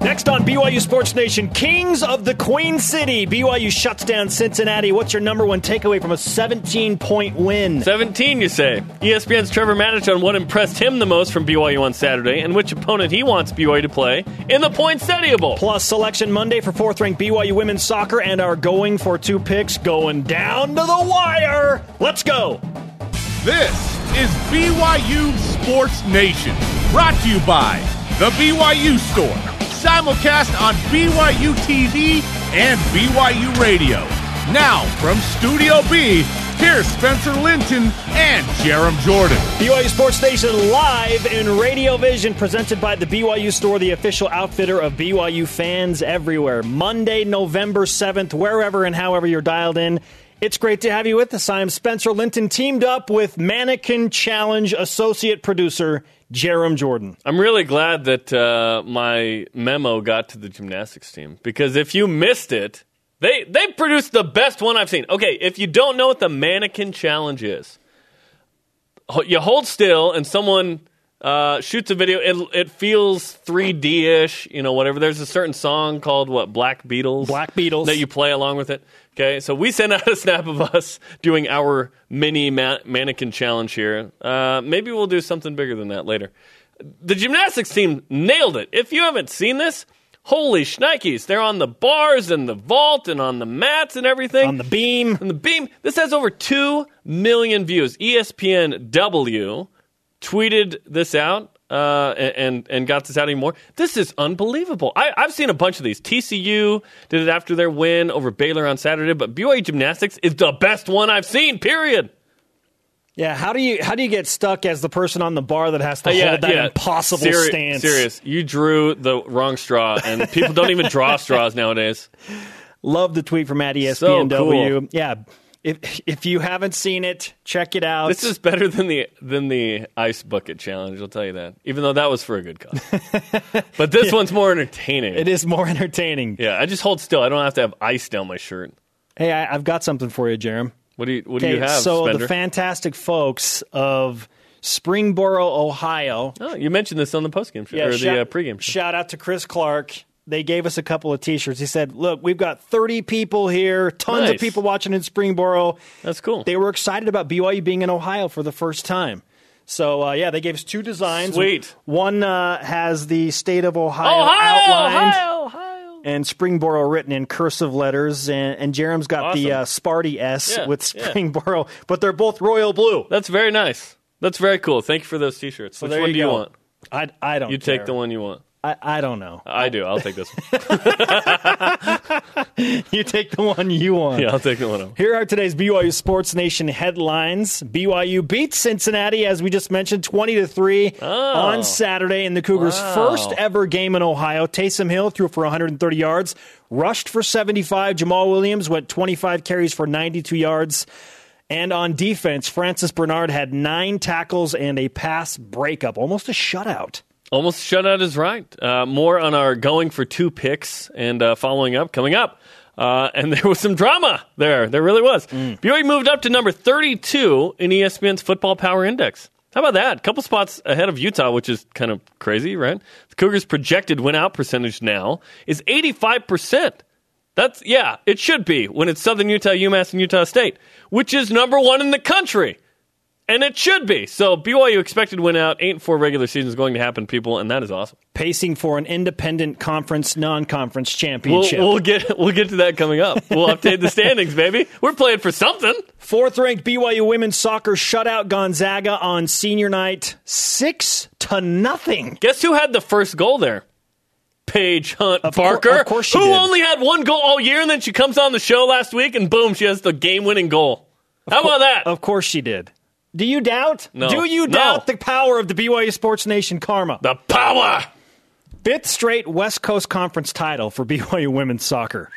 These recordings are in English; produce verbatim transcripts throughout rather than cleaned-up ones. Next on B Y U Sports Nation, Kings of the Queen City. B Y U shuts down Cincinnati. What's your number one takeaway from a seventeen-point win? seventeen, you say? E S P N's Trevor Matich on what impressed him the most from B Y U on Saturday and which opponent he wants B Y U to play in the Poinsettia Bowl. Plus, Selection Monday for fourth-ranked B Y U women's soccer and our Going for Two picks going down to the wire. Let's go! This is B Y U Sports Nation, brought to you by the B Y U Store. Simulcast on B Y U T V and B Y U Radio. Now, from Studio B, here's Spencer Linton and Jarom Jordan. B Y U Sports Nation live in Radio Vision, presented by the B Y U Store, the official outfitter of B Y U fans everywhere. Monday, November seventh, wherever and however you're dialed in, it's great to have you with us. I'm Spencer Linton, teamed up with Mannequin Challenge associate producer Jarom Jordan. I'm really glad that uh, my memo got to the gymnastics team, because if you missed it, they they produced the best one I've seen. Okay, if you don't know what the Mannequin Challenge is, you hold still and someone uh, shoots a video. It, it feels three D-ish, you know, whatever. There's a certain song called, what, Black Beatles? Black Beatles. That you play along with it. Okay, so we sent out a snap of us doing our mini ma- mannequin challenge here. Uh, maybe we'll do something bigger than that later. The gymnastics team nailed it. If you haven't seen this, holy shnikes. They're on the bars and the vault and on the mats and everything. On the beam. On the beam. This has over two million views. E S P N W tweeted this out. Uh, and and got this out anymore. This is unbelievable. I, I've seen a bunch of these. T C U did it after their win over Baylor on Saturday, but B Y U Gymnastics is the best one I've seen, period. Yeah, how do you how do you get stuck as the person on the bar that has to uh, yeah, hold that yeah. impossible Seri- stance? Serious. You drew the wrong straw, and people don't even draw straws nowadays. Love the tweet from at E S P N W. So cool. Yeah. If if you haven't seen it, check it out. This is better than the than the ice bucket challenge, I'll tell you that. Even though that was for a good cause. But this yeah. one's more entertaining. It is more entertaining. Yeah, I just hold still. I don't have to have ice down my shirt. Hey, I, I've got something for you, Jarom. What do you what do you have, so Spender? The fantastic folks of Springboro, Ohio. Oh, you mentioned this on the postgame show, yeah, or shout, the uh, pregame show. Shout out to Chris Clark. They gave us a couple of T-shirts. He said, look, we've got thirty people here, tons nice. of people watching in Springboro. That's cool. They were excited about B Y U being in Ohio for the first time. So, uh, yeah, they gave us two designs. Sweet. One uh, has the state of Ohio, Ohio outlined. Ohio, Ohio. And Springboro written in cursive letters. And, and Jerem's got awesome. the uh, Sparty S yeah, with Springboro. Yeah. But they're both royal blue. That's very nice. That's very cool. Thank you for those T-shirts. So Which one you do go. you want? I, I don't you care. You take the one you want. I, I don't know. I do. I'll take this one. You take the one you want. Yeah, I'll take the one I want. Here are today's B Y U Sports Nation headlines. B Y U beats Cincinnati, as we just mentioned, twenty to three on Saturday in the Cougars' wow. first ever game in Ohio. Taysom Hill threw for one hundred thirty yards, rushed for seventy-five. Jamal Williams went twenty-five carries for ninety-two yards. And on defense, Francis Bernard had nine tackles and a pass breakup, almost a shutout. Almost shutout is right. Uh, more on our going for two picks and uh, following up coming up. Uh, and there was some drama there. There really was. Mm. B Y U moved up to number thirty-two in E S P N's Football Power Index. How about that? A couple spots ahead of Utah, which is kind of crazy, right? The Cougars' projected win-out percentage now is eighty-five percent. That's, yeah, it should be when it's Southern Utah, UMass, and Utah State, which is number one in the country. And it should be. So B Y U expected win out. Ain't four regular seasons going to happen, people, and that is awesome. Pacing for an independent conference, non-conference championship. We'll, we'll get we'll get to that coming up. We'll update the standings, baby. We're playing for something. Fourth-ranked B Y U women's soccer shut out Gonzaga on senior night, six to nothing. Guess who had the first goal there? Paige Hunt of Barker, cor- of course she who did. only had one goal all year, and then she comes on the show last week, and boom, she has the game-winning goal. Of How co- about that? Of course she did. Do you doubt? No. Do you doubt no. the power of the B Y U Sports Nation karma? The power! Fifth straight West Coast Conference title for B Y U women's soccer.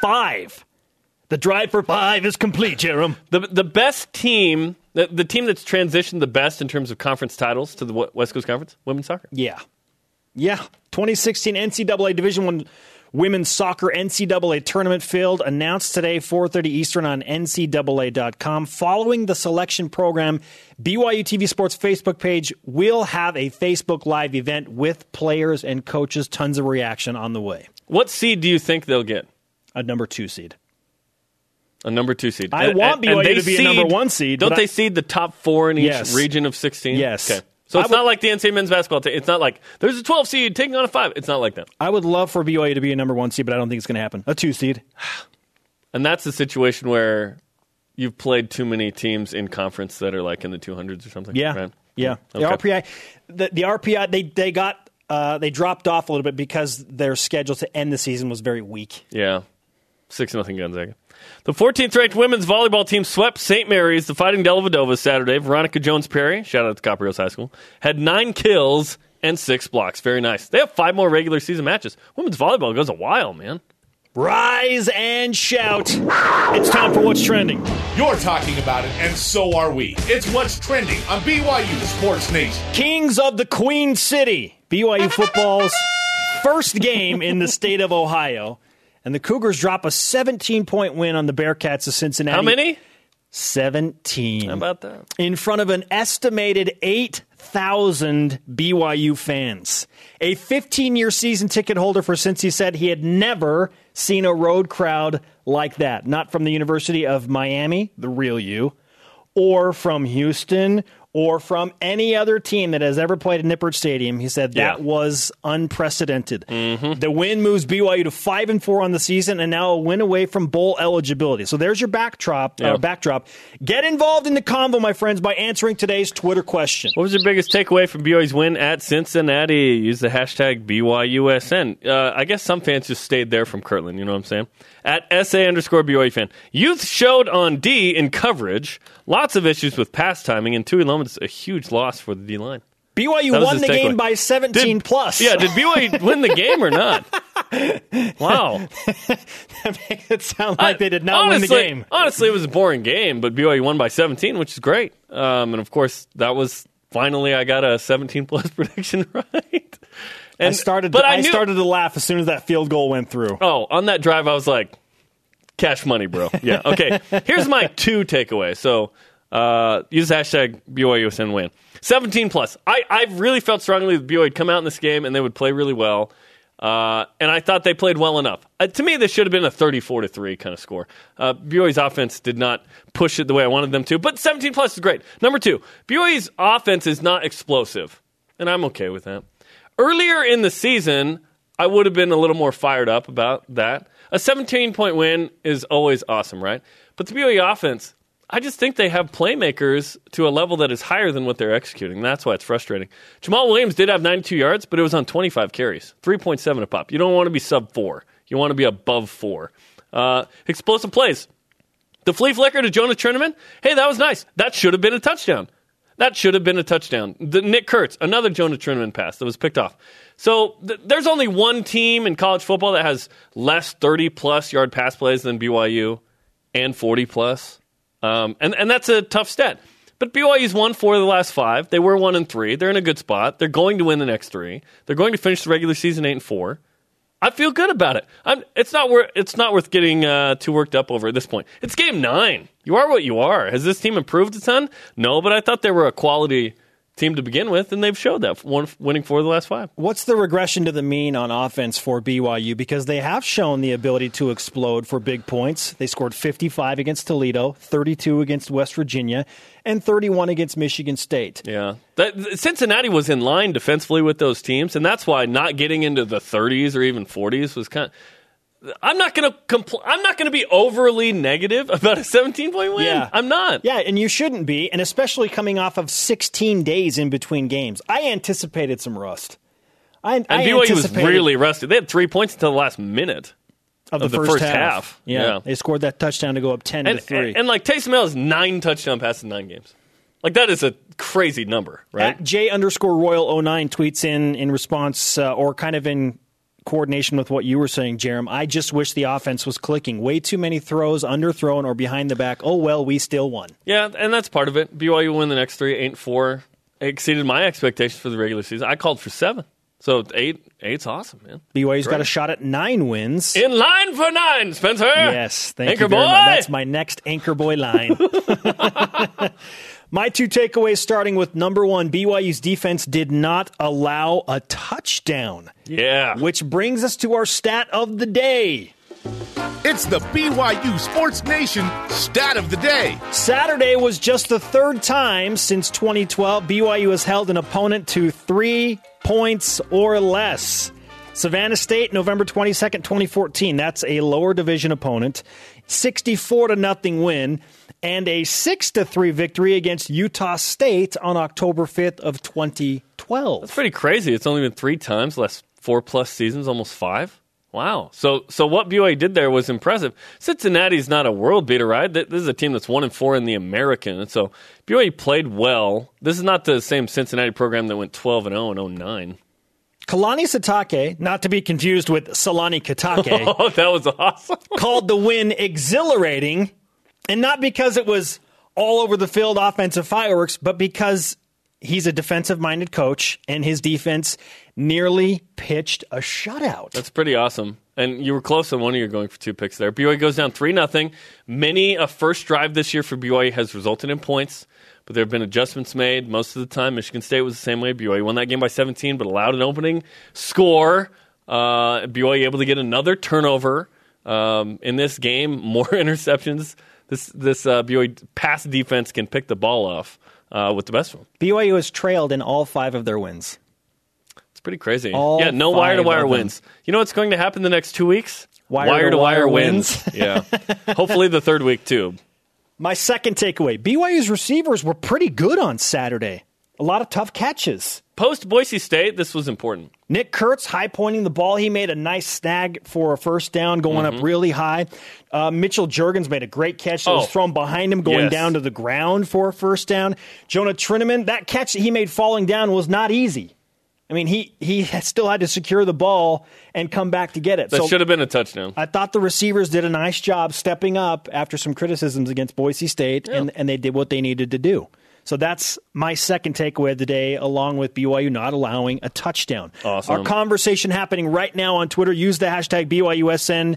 Five. The drive for five is complete, Jarom. The the best team, the, the team that's transitioned the best in terms of conference titles to the West Coast Conference, women's soccer. Yeah. Yeah. twenty sixteen N C double A Division One Women's Soccer N C double A Tournament Field announced today, four thirty Eastern on N C double A dot com. Following the selection program, B Y U T V Sports Facebook page will have a Facebook Live event with players and coaches. Tons of reaction on the way. What seed do you think they'll get? A number two seed. A number two seed. I and, want BYU they to be seed, a number one seed. Don't they I, seed the top four in each yes. region of sixteen? Yes. Okay. So it's would, not like the N C A A men's basketball team. It's not like there's a twelve seed taking on a five. It's not like that. I would love for B Y U to be a number one seed, but I don't think it's going to happen. A two seed. And that's the situation where you've played too many teams in conference that are like in the two hundreds or something. Yeah. Right? Yeah. Okay. The R P I, the, the R P I, they, they got, uh, they dropped off a little bit because their schedule to end the season was very weak. Yeah. six nothing Gonzaga. The fourteenth-ranked women's volleyball team swept Saint Mary's, the Fighting Delvedova, Saturday. Veronica Jones-Perry, shout-out to Copper Hills High School, had nine kills and six blocks. Very nice. They have five more regular season matches. Women's volleyball goes a while, man. Rise and shout. It's time for What's Trending. You're talking about it, and so are we. It's What's Trending on B Y U Sports Nation. Kings of the Queen City. B Y U football's first game in the state of Ohio. And the Cougars drop a seventeen-point win on the Bearcats of Cincinnati. How many? seventeen. How about that? In front of an estimated eight thousand B Y U fans. A fifteen-year season ticket holder for Cincy said he had never seen a road crowd like that. Not from the University of Miami, the real U, or from Houston, or from any other team that has ever played at Nippert Stadium. He said that yeah. was unprecedented. Mm-hmm. The win moves B Y U to five and four on the season, and now a win away from bowl eligibility. So there's your backdrop. Yep. Uh, backdrop. Get involved in the convo, my friends, by answering today's Twitter question. What was your biggest takeaway from B Y U's win at Cincinnati? Use the hashtag B Y U S N. Uh, I guess some fans just stayed there from Kirtland. You know what I'm saying? At S A underscore B Y U fan. Youth showed on D in coverage. Lots of issues with pass timing, and Tui Loma's a huge loss for the D-line. B Y U won the game by seventeen did, plus. Yeah, did B Y U win the game or not? Wow. That makes it sound like I, they did not honestly, win the game. Honestly, it was a boring game, but B Y U won by seventeen, which is great. Um, and, of course, that was finally I got a seventeen-plus prediction right. And, I started but to, I, I knew, started to laugh as soon as that field goal went through. Oh, on that drive, I was like, cash money, bro. Yeah, okay. Here's my two takeaways. So uh, use hashtag B Y U S N win. seventeen plus. I, I really felt strongly that B Y U would come out in this game and they would play really well. Uh, and I thought they played well enough. Uh, to me, this should have been a thirty-four to three kind of score. Uh, B Y U's offense did not push it the way I wanted them to. But seventeen plus is great. Number two, B Y U's offense is not explosive. And I'm okay with that. Earlier in the season, I would have been a little more fired up about that. A seventeen-point win is always awesome, right? But the B Y U offense, I just think they have playmakers to a level that is higher than what they're executing. That's why it's frustrating. Jamal Williams did have ninety-two yards, but it was on twenty-five carries, three point seven a pop. You don't want to be sub four. You want to be above four. Uh, explosive plays. The flea flicker to Jonah Trinnaman, hey, that was nice. That should have been a touchdown. That should have been a touchdown. The Nick Kurtz, another Jonah Trinnaman pass that was picked off. So th- there's only one team in college football that has less thirty-plus yard pass plays than B Y U and forty-plus. Um, and, and that's a tough stat. But B Y U's won four of the last five. They were one and three. They're in a good spot. They're going to win the next three. They're going to finish the regular season eight and four. I feel good about it. I'm, it's not worth it's not worth getting uh, too worked up over at this point. It's game nine. You are what you are. Has this team improved a ton? No, but I thought they were a quality team to begin with, and they've showed that, one, winning four of the last five. What's the regression to the mean on offense for B Y U? Because they have shown the ability to explode for big points. They scored fifty-five against Toledo, thirty-two against West Virginia, and thirty-one against Michigan State. Yeah. That, Cincinnati was in line defensively with those teams, and that's why not getting into the thirties or even forties was kind of... I'm not going to compl- I'm not going to be overly negative about a seventeen-point win. Yeah. I'm not. Yeah, and you shouldn't be, and especially coming off of sixteen days in between games. I anticipated some rust. I, and I B Y U was really rusty. They had three points until the last minute of the, of the first, first half. half. Yeah. yeah, they scored that touchdown to go up ten to three. And, and, and, like, Taysom Hill has nine touchdown passes in nine games. Like, that is a crazy number, right? At J underscore Royal oh nine tweets in, in response uh, or kind of in coordination with what you were saying, Jarom. I just wish the offense was clicking. Way too many throws, underthrown, or behind the back. Oh, well, we still won. Yeah, and that's part of it. B Y U win the next three, eight and four. It exceeded my expectations for the regular season. I called for seven. So eight, eight's awesome, man. B Y U's Great. Got a shot at nine wins. In line for nine, Spencer. Yes, thank anchor you very boy. Much. That's my next anchor boy line. My two takeaways, starting with number one, B Y U's defense did not allow a touchdown. Yeah, which brings us to our stat of the day. It's the B Y U Sports Nation Stat of the Day. Saturday was just the third time since twenty twelve B Y U has held an opponent to three points or less. Savannah State, November twenty-second, twenty fourteen. That's a lower division opponent. sixty-four to nothing win and a six to three victory against Utah State on October fifth of twenty twelve. That's pretty crazy. It's only been three times, last four-plus seasons, almost five. Wow. So so what B Y U did there was impressive. Cincinnati's not a world beater, right? This is a team that's one and four in the American. And so B Y U played well. This is not the same Cincinnati program that went twelve and oh in oh nine. Kalani Sitake, not to be confused with Solani Katake. Oh, that was awesome. Called the win exhilarating, and not because it was all over the field offensive fireworks, but because he's a defensive-minded coach, and his defense nearly pitched a shutout. That's pretty awesome. And you were close on one of you going for two picks there. B Y U goes down three nothing. Many a first drive this year for B Y U has resulted in points, but there have been adjustments made most of the time. Michigan State was the same way. B Y U won that game by seventeen, but allowed an opening score. Uh, B Y U able to get another turnover um, in this game. More interceptions. This, this uh, B Y U pass defense can pick the ball off. Uh, with the best one. B Y U has trailed in all five of their wins. It's pretty crazy. All yeah, no wire-to-wire wins. You know what's going to happen the next two weeks? Wire-to-wire wins. wins. Yeah. Hopefully the third week, too. My second takeaway, B Y U's receivers were pretty good on Saturday. A lot of tough catches. Post-Boise State, this was important. Nick Kurtz, high-pointing the ball. He made a nice snag for a first down, going mm-hmm. up really high. Uh, Mitchell Jurgens made a great catch that oh. was thrown behind him, going yes. down to the ground for a first down. Jonah Trinnaman, that catch that he made falling down was not easy. I mean, he, he still had to secure the ball and come back to get it. That so should have been a touchdown. I thought the receivers did a nice job stepping up after some criticisms against Boise State, yeah. and, and they did what they needed to do. So that's my second takeaway of the day, along with B Y U not allowing a touchdown. Awesome. Our conversation happening right now on Twitter. Use the hashtag B Y U S N.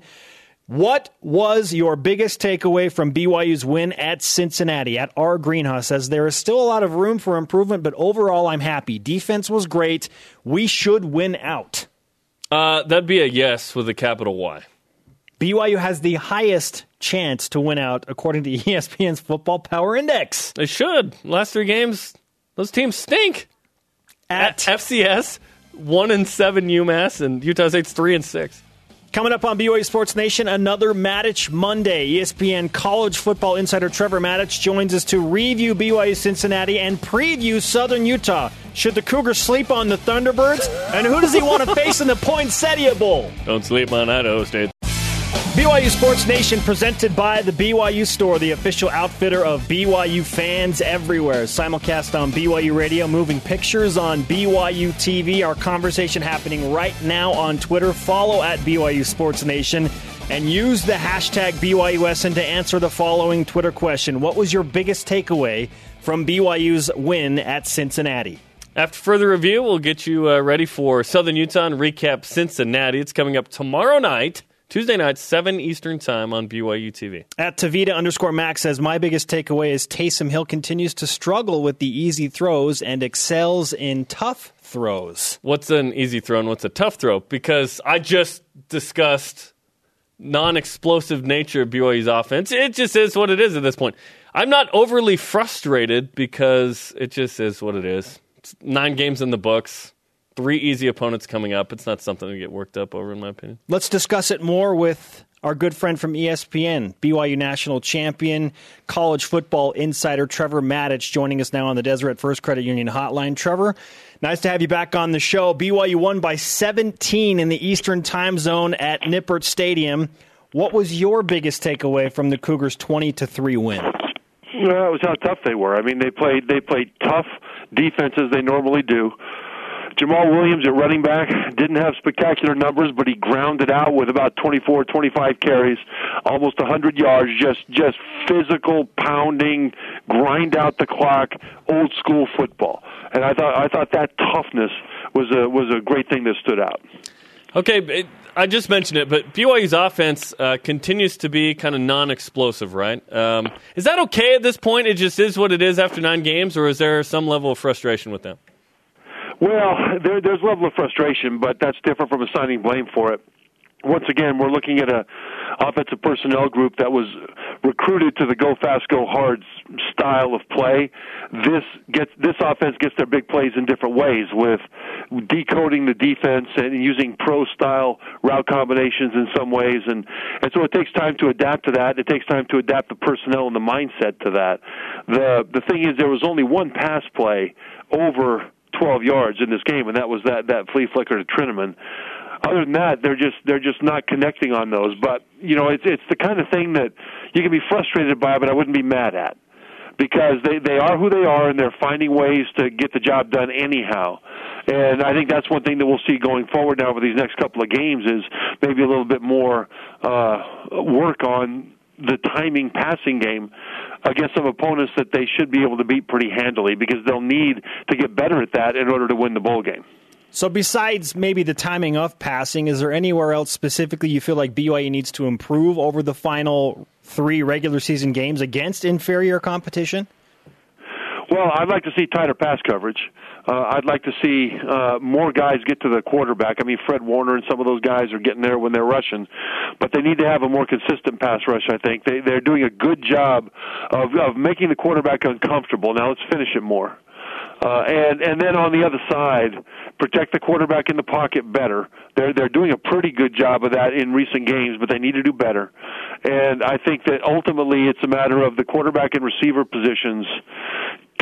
What was your biggest takeaway from B Y U's win at Cincinnati? At R. Greenhouse says, there is still a lot of room for improvement, but overall I'm happy. Defense was great. We should win out. Uh, that'd be a yes with a capital Y. B Y U has the highest chance to win out, according to E S P N's Football Power Index. They should. Last three games, those teams stink. At, At F C S, one and seven UMass, and Utah State's three and six. Coming up on B Y U Sports Nation, another Matich Monday. E S P N College Football Insider Trevor Matich joins us to review B Y U Cincinnati and preview Southern Utah. Should the Cougars sleep on the Thunderbirds? And who does he want to face in the Poinsettia Bowl? Don't sleep on Idaho State. B Y U Sports Nation, presented by the B Y U Store, the official outfitter of B Y U fans everywhere. Simulcast on B Y U Radio, moving pictures on B Y U T V. Our conversation happening right now on Twitter. Follow at B Y U Sports Nation and use the hashtag B Y U S N to answer the following Twitter question. What was your biggest takeaway from B Y U's win at Cincinnati? After further review, we'll get you uh, ready for Southern Utah and recap Cincinnati. It's coming up tomorrow night. Tuesday night, seven Eastern time on B Y U T V. At Tavita underscore Max says, my biggest takeaway is Taysom Hill continues to struggle with the easy throws and excels in tough throws. What's an easy throw and what's a tough throw? Because I just discussed non-explosive nature of B Y U's offense. It just is what it is at this point. I'm not overly frustrated because it just is what it is. It's nine games in the books. Three easy opponents coming up. It's not something to get worked up over, in my opinion. Let's discuss it more with our good friend from E S P N, B Y U national champion, college football insider Trevor Matich, joining us now on the Deseret First Credit Union hotline. Trevor, nice to have you back on the show. B Y U won by seventeen in the Eastern time zone at Nippert Stadium. What was your biggest takeaway from the Cougars' twenty to three win? Well, it was how tough they were. I mean, they played, they played tough defenses they normally do. Jamal Williams at running back didn't have spectacular numbers, but he grounded out with about twenty-four, twenty-five carries, almost one hundred yards, just just physical pounding, grind out the clock, old school football. And I thought I thought that toughness was a was a great thing that stood out. Okay, I just mentioned it, but B Y U's offense uh, continues to be kind of non-explosive, right? Um, is that okay at this point? It just is what it is after nine games, or is there some level of frustration with them? Well, there, there's a level of frustration, but that's different from assigning blame for it. Once again, we're looking at a offensive personnel group that was recruited to the go fast, go hard style of play. This gets this offense gets their big plays in different ways, with decoding the defense and using pro style route combinations in some ways, and and so it takes time to adapt to that. It takes time to adapt the personnel and the mindset to that. The the thing is, there was only one pass play over twelve yards in this game, and that was that that flea flicker to Trinnaman. Other than that, they're just they're just not connecting on those. But you know, it's it's the kind of thing that you can be frustrated by, but I wouldn't be mad at, because they they are who they are, and they're finding ways to get the job done anyhow. And I think that's one thing that we'll see going forward now over these next couple of games is maybe a little bit more uh, work on the timing passing game against some opponents that they should be able to beat pretty handily, because they'll need to get better at that in order to win the bowl game. So besides maybe the timing of passing, is there anywhere else specifically you feel like B Y U needs to improve over the final three regular season games against inferior competition? Well, I'd like to see tighter pass coverage. Uh, I'd like to see uh, more guys get to the quarterback. I mean, Fred Warner and some of those guys are getting there when they're rushing, but they need to have a more consistent pass rush, I think. They, they're doing a good job of, of making the quarterback uncomfortable. Now let's finish it more. Uh, and and then on the other side, protect the quarterback in the pocket better. They're they're doing a pretty good job of that in recent games, but they need to do better. And I think that ultimately it's a matter of the quarterback and receiver positions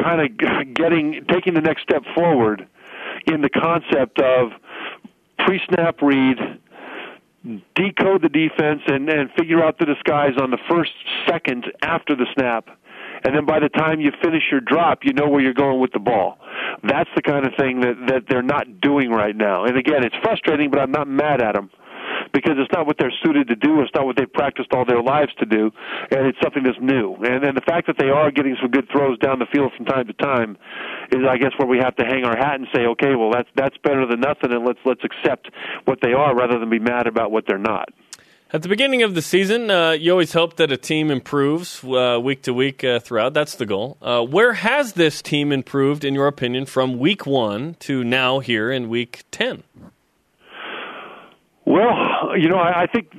kind of getting taking the next step forward in the concept of pre-snap read, decode the defense, and, and figure out the disguise on the first seconds after the snap. And then by the time you finish your drop, you know where you're going with the ball. That's the kind of thing that, that they're not doing right now. And again, it's frustrating, but I'm not mad at them, because it's not what they're suited to do. It's not what they've practiced all their lives to do. And it's something that's new. And, and the fact that they are getting some good throws down the field from time to time is, I guess, where we have to hang our hat and say, okay, well, that's that's better than nothing, and let's let's accept what they are rather than be mad about what they're not. At the beginning of the season, uh, you always hope that a team improves uh, week to week uh, throughout. That's the goal. Uh, where has this team improved, in your opinion, from week one to now here in week ten? Well, you know, I, I think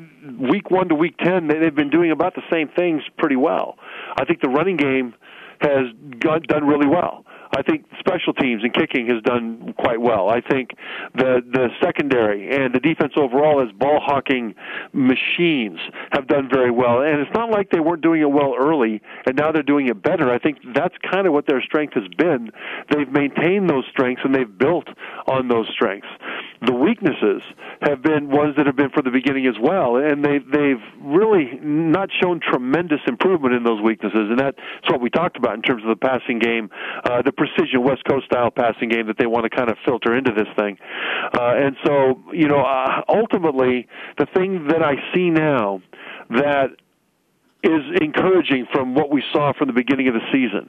week one to week ten, they, they've been doing about the same things pretty well. I think the running game has got, done really well. I think special teams and kicking has done quite well. I think the the secondary and the defense overall as ball-hawking machines have done very well. And it's not like they weren't doing it well early, and now they're doing it better. I think that's kind of what their strength has been. They've maintained those strengths, and they've built on those strengths. The weaknesses have been ones that have been from the beginning as well, and they, they've really not shown tremendous improvement in those weaknesses, and that's what we talked about in terms of the passing game, uh, the precision West Coast style passing game that they want to kind of filter into this thing. Uh, and so, you know, uh, ultimately, the thing that I see now that is encouraging from what we saw from the beginning of the season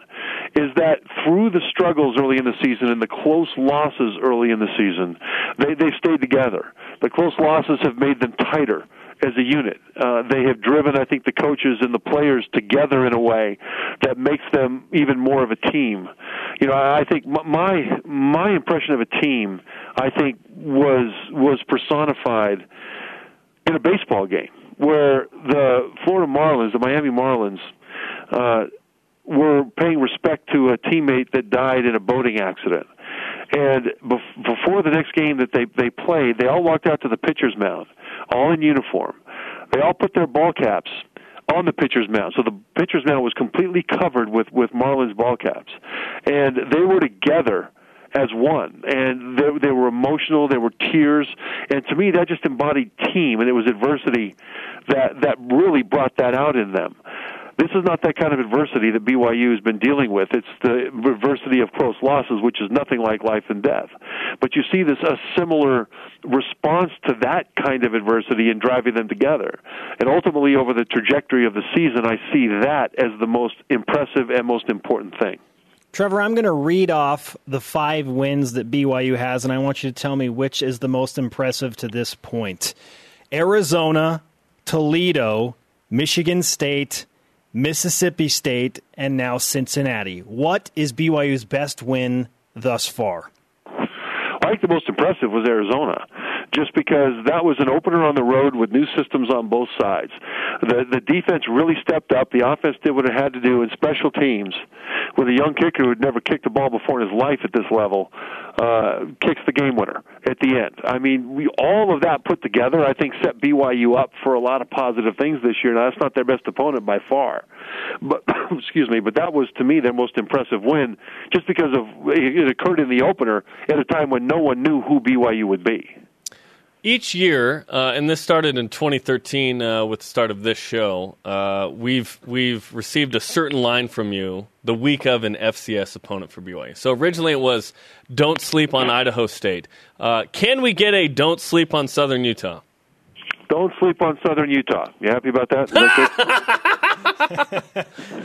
is that through the struggles early in the season and the close losses early in the season, they, they stayed together. The close losses have made them tighter as a unit. Uh, they have driven, I think, the coaches and the players together in a way that makes them even more of a team. You know, I think my my impression of a team, I think, was was personified in a baseball game, where the Florida Marlins, the Miami Marlins, uh, were paying respect to a teammate that died in a boating accident. And bef- before the next game that they, they played, they all walked out to the pitcher's mound, all in uniform. They all put their ball caps on the pitcher's mound. So the pitcher's mound was completely covered with, with Marlins ball caps. And they were together as one, and they, they were emotional, there were tears, and to me that just embodied team, and it was adversity that, that really brought that out in them. This is not that kind of adversity that B Y U has been dealing with. It's the adversity of close losses, which is nothing like life and death. But you see this a similar response to that kind of adversity in driving them together. And ultimately, over the trajectory of the season, I see that as the most impressive and most important thing. Trevor, I'm going to read off the five wins that B Y U has, and I want you to tell me which is the most impressive to this point. Arizona, Toledo, Michigan State, Mississippi State, and now Cincinnati. What is B Y U's best win thus far? I think the most impressive was Arizona, just because that was an opener on the road with new systems on both sides. The the defense really stepped up. The offense did what it had to do in special teams with a young kicker who had never kicked the ball before in his life at this level, uh, kicks the game winner at the end. I mean, we all of that put together, I think, set B Y U up for a lot of positive things this year. Now, that's not their best opponent by far. But, excuse me, but that was, to me, their most impressive win, just because of it occurred in the opener at a time when no one knew who B Y U would be. Each year, uh, and this started in twenty thirteen uh, with the start of this show, uh, we've we've received a certain line from you the week of an F C S opponent for B Y U. So originally it was, don't sleep on Idaho State. Uh, can we get a don't sleep on Southern Utah? Don't sleep on Southern Utah. You happy about that?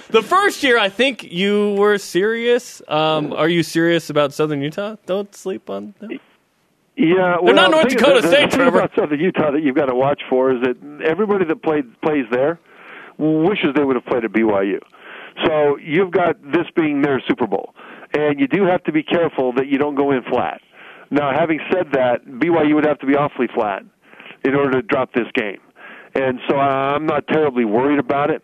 The first year, I think you were serious. Um, are you serious about Southern Utah? Don't sleep on them? Yeah, well, they're not North Dakota the, State, the Trevor. About Southern Utah that you've got to watch for is that everybody that played plays there wishes they would have played at B Y U. So you've got this being their Super Bowl, and you do have to be careful that you don't go in flat. Now, having said that, B Y U would have to be awfully flat in order to drop this game, and so I'm not terribly worried about it.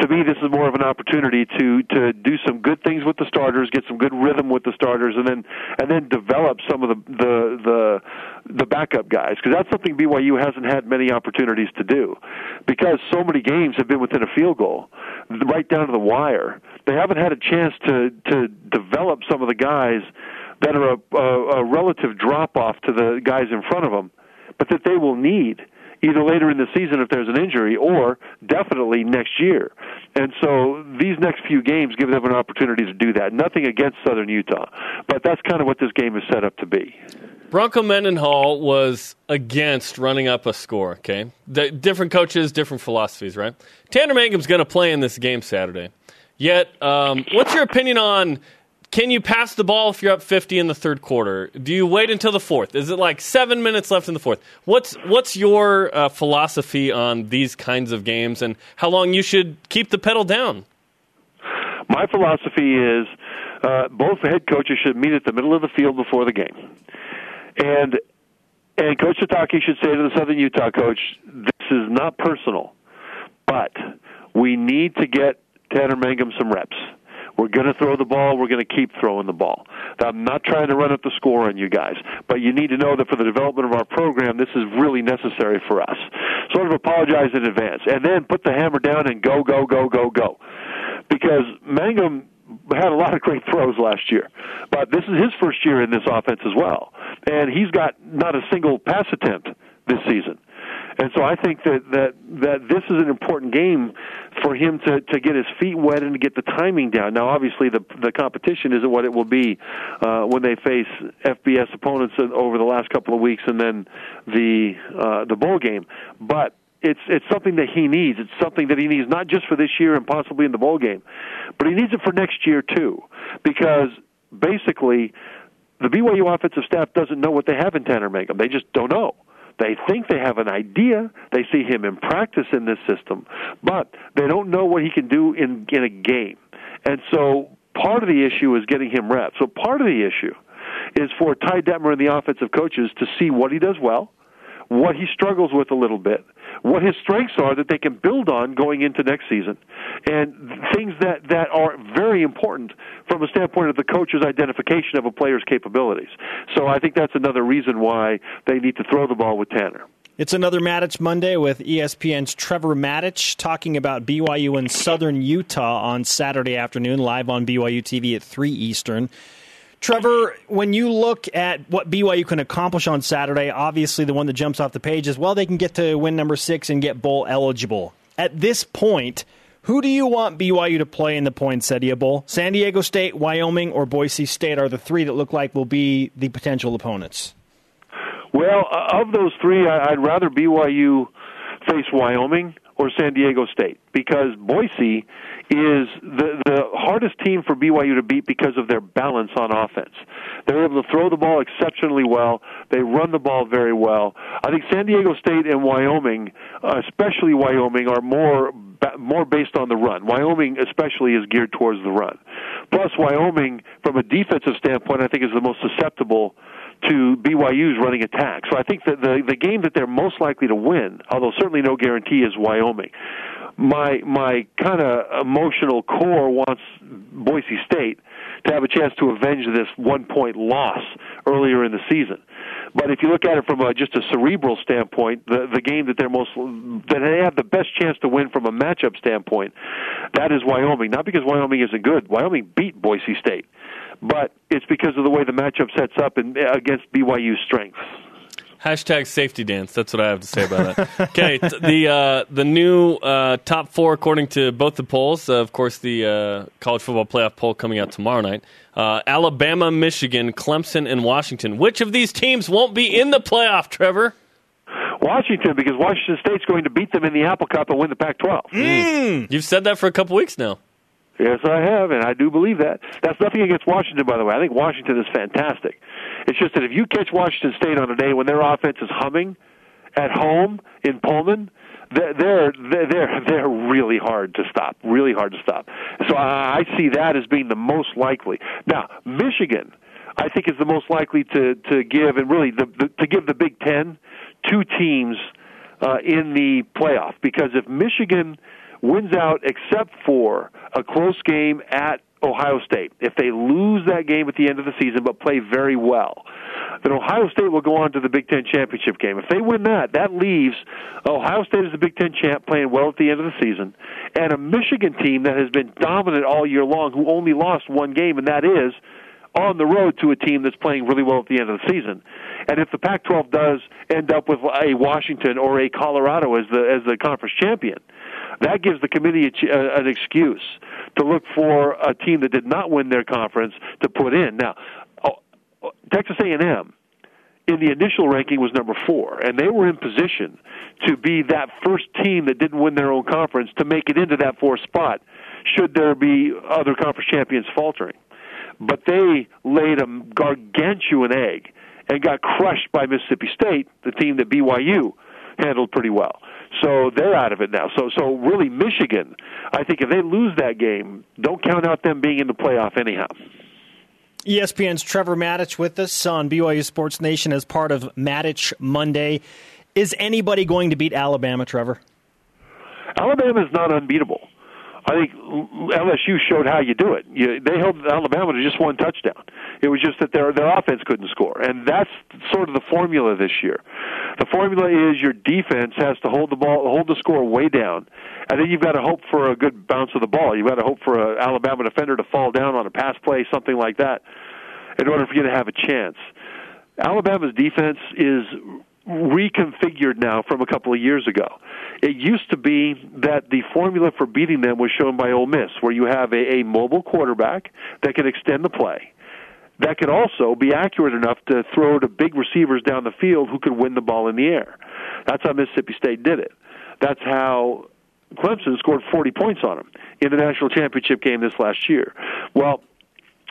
To me, this is more of an opportunity to, to do some good things with the starters, get some good rhythm with the starters, and then and then develop some of the the the, the backup guys, because that's something B Y U hasn't had many opportunities to do, because so many games have been within a field goal, right down to the wire. They haven't had a chance to to develop some of the guys that are a, a, a relative drop-off to the guys in front of them, but that they will need either later in the season if there's an injury, or definitely next year. And so these next few games give them an opportunity to do that. Nothing against Southern Utah, but that's kind of what this game is set up to be. Bronco Mendenhall was against running up a score, okay? The different coaches, different philosophies, right? Tanner Mangum's going to play in this game Saturday. Yet, um, what's your opinion on, can you pass the ball if you're up fifty in the third quarter? Do you wait until the fourth? Is it like seven minutes left in the fourth? What's what's your uh, philosophy on these kinds of games and how long you should keep the pedal down? My philosophy is uh, both head coaches should meet at the middle of the field before the game. And, and Coach Sitake should say to the Southern Utah coach, this is not personal, but we need to get Tanner Mangum some reps. We're going to throw the ball. We're going to keep throwing the ball. I'm not trying to run up the score on you guys, but you need to know that for the development of our program, this is really necessary for us. Sort of apologize in advance, and then put the hammer down and go, go, go, go, go. Because Mangum had a lot of great throws last year, but this is his first year in this offense as well, and he's got not a single pass attempt this season. And so I think that, that, that this is an important game for him to, to get his feet wet and to get the timing down. Now, obviously, the the competition isn't what it will be uh, when they face F B S opponents over the last couple of weeks and then the uh, the bowl game. But it's it's something that he needs. It's something that he needs not just for this year and possibly in the bowl game, but he needs it for next year too, because basically the B Y U offensive staff doesn't know what they have in Tanner Mangum. They just don't know. They think they have an idea. They see him in practice in this system, but they don't know what he can do in, in a game. And so part of the issue is getting him reps. So part of the issue is for Ty Detmer and the offensive coaches to see what he does well, what he struggles with a little bit, what his strengths are that they can build on going into next season, and things that, that are very important from a standpoint of the coach's identification of a player's capabilities. So I think that's another reason why they need to throw the ball with Tanner. It's another Matich Monday with E S P N's Trevor Matich talking about B Y U and Southern Utah on Saturday afternoon, live on B Y U T V at three Eastern. Trevor, when you look at what B Y U can accomplish on Saturday, obviously the one that jumps off the page is, well, they can get to win number six and get bowl eligible. At this point, Who do you want B Y U to play in the Poinsettia Bowl? San Diego State, Wyoming, or Boise State are the three that look like will be the potential opponents. Well, of those three, I'd rather B Y U face Wyoming or San Diego State, because Boise is the, the hardest team for B Y U to beat because of their balance on offense. They're able to throw the ball exceptionally well. They run the ball very well. I think San Diego State and Wyoming, especially Wyoming, are more more based on the run. Wyoming especially is geared towards the run. Plus, Wyoming, from a defensive standpoint, I think is the most susceptible to B Y U's running attack. So I think that the, the game that they're most likely to win, although certainly no guarantee, is Wyoming. My my kind of emotional core wants Boise State to have a chance to avenge this one-point loss earlier in the season. But if you look at it from a, just a cerebral standpoint, the, the game that they're most that they have the best chance to win from a matchup standpoint, that is Wyoming. Not because Wyoming isn't good. Wyoming beat Boise State. But it's because of the way the matchup sets up and against B Y U's strengths. Hashtag safety dance. That's what I have to say about that. Okay, t- the uh, the new uh, top four according to both the polls. Uh, of course, the uh, college football playoff poll coming out tomorrow night. Uh, Alabama, Michigan, Clemson, and Washington. Which of these teams won't be in the playoff, Trevor? Washington, because Washington State's going to beat them in the Apple Cup and win the Pac twelve. Mm. You've said that for a couple weeks now. Yes, I have, and I do believe that. That's nothing against Washington, by the way. I think Washington is fantastic. It's just that if you catch Washington State on a day when their offense is humming at home in Pullman, they're they're they're, they're really hard to stop, really hard to stop. So I see that as being the most likely. Now, Michigan, I think, is the most likely to, to give, and really the, the, to give the Big Ten two teams uh, in the playoff, because if Michigan wins out except for a close game at Ohio State, if they lose that game at the end of the season but play very well, then Ohio State will go on to the Big Ten championship game. If they win that, that leaves Ohio State as the Big Ten champ playing well at the end of the season, and a Michigan team that has been dominant all year long who only lost one game, and that is on the road to a team that's playing really well at the end of the season. And if the Pac twelve does end up with a Washington or a Colorado as the as the conference champion, that gives the committee a, a, an excuse to look for a team that did not win their conference to put in. Now, oh, Texas A and M, in the initial ranking, was number four, and they were in position to be that first team that didn't win their own conference to make it into that fourth spot should there be other conference champions faltering. But they laid a gargantuan egg and got crushed by Mississippi State, the team that B Y U handled pretty well. So they're out of it now. So so really, Michigan, I think if they lose that game, don't count out them being in the playoff anyhow. E S P N's Trevor Matich with us on B Y U Sports Nation as part of Matich Monday. Is anybody going to beat Alabama, Trevor? Alabama is not unbeatable. I think L S U showed how you do it. You, they held Alabama to just one touchdown. It was just that their their offense couldn't score, and that's sort of the formula this year. The formula is your defense has to hold the ball, hold the score way down, and then you've got to hope for a good bounce of the ball. You've got to hope for an Alabama defender to fall down on a pass play, something like that, in order for you to have a chance. Alabama's defense is reconfigured now from a couple of years ago. It used to be that the formula for beating them was shown by Ole Miss, where you have a, a mobile quarterback that can extend the play, that could also be accurate enough to throw to big receivers down the field who could win the ball in the air. That's how Mississippi State did it. That's how Clemson scored forty points on them in the national championship game this last year. Well,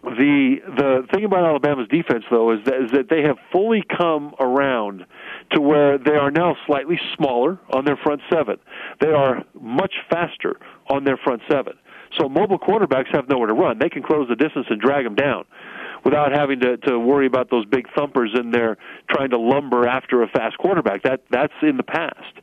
The the thing about Alabama's defense, though, is that, is that they have fully come around to where they are now slightly smaller on their front seven. They are much faster on their front seven. So mobile quarterbacks have nowhere to run. They can close the distance and drag them down without having to, to worry about those big thumpers in there trying to lumber after a fast quarterback. That that's in the past.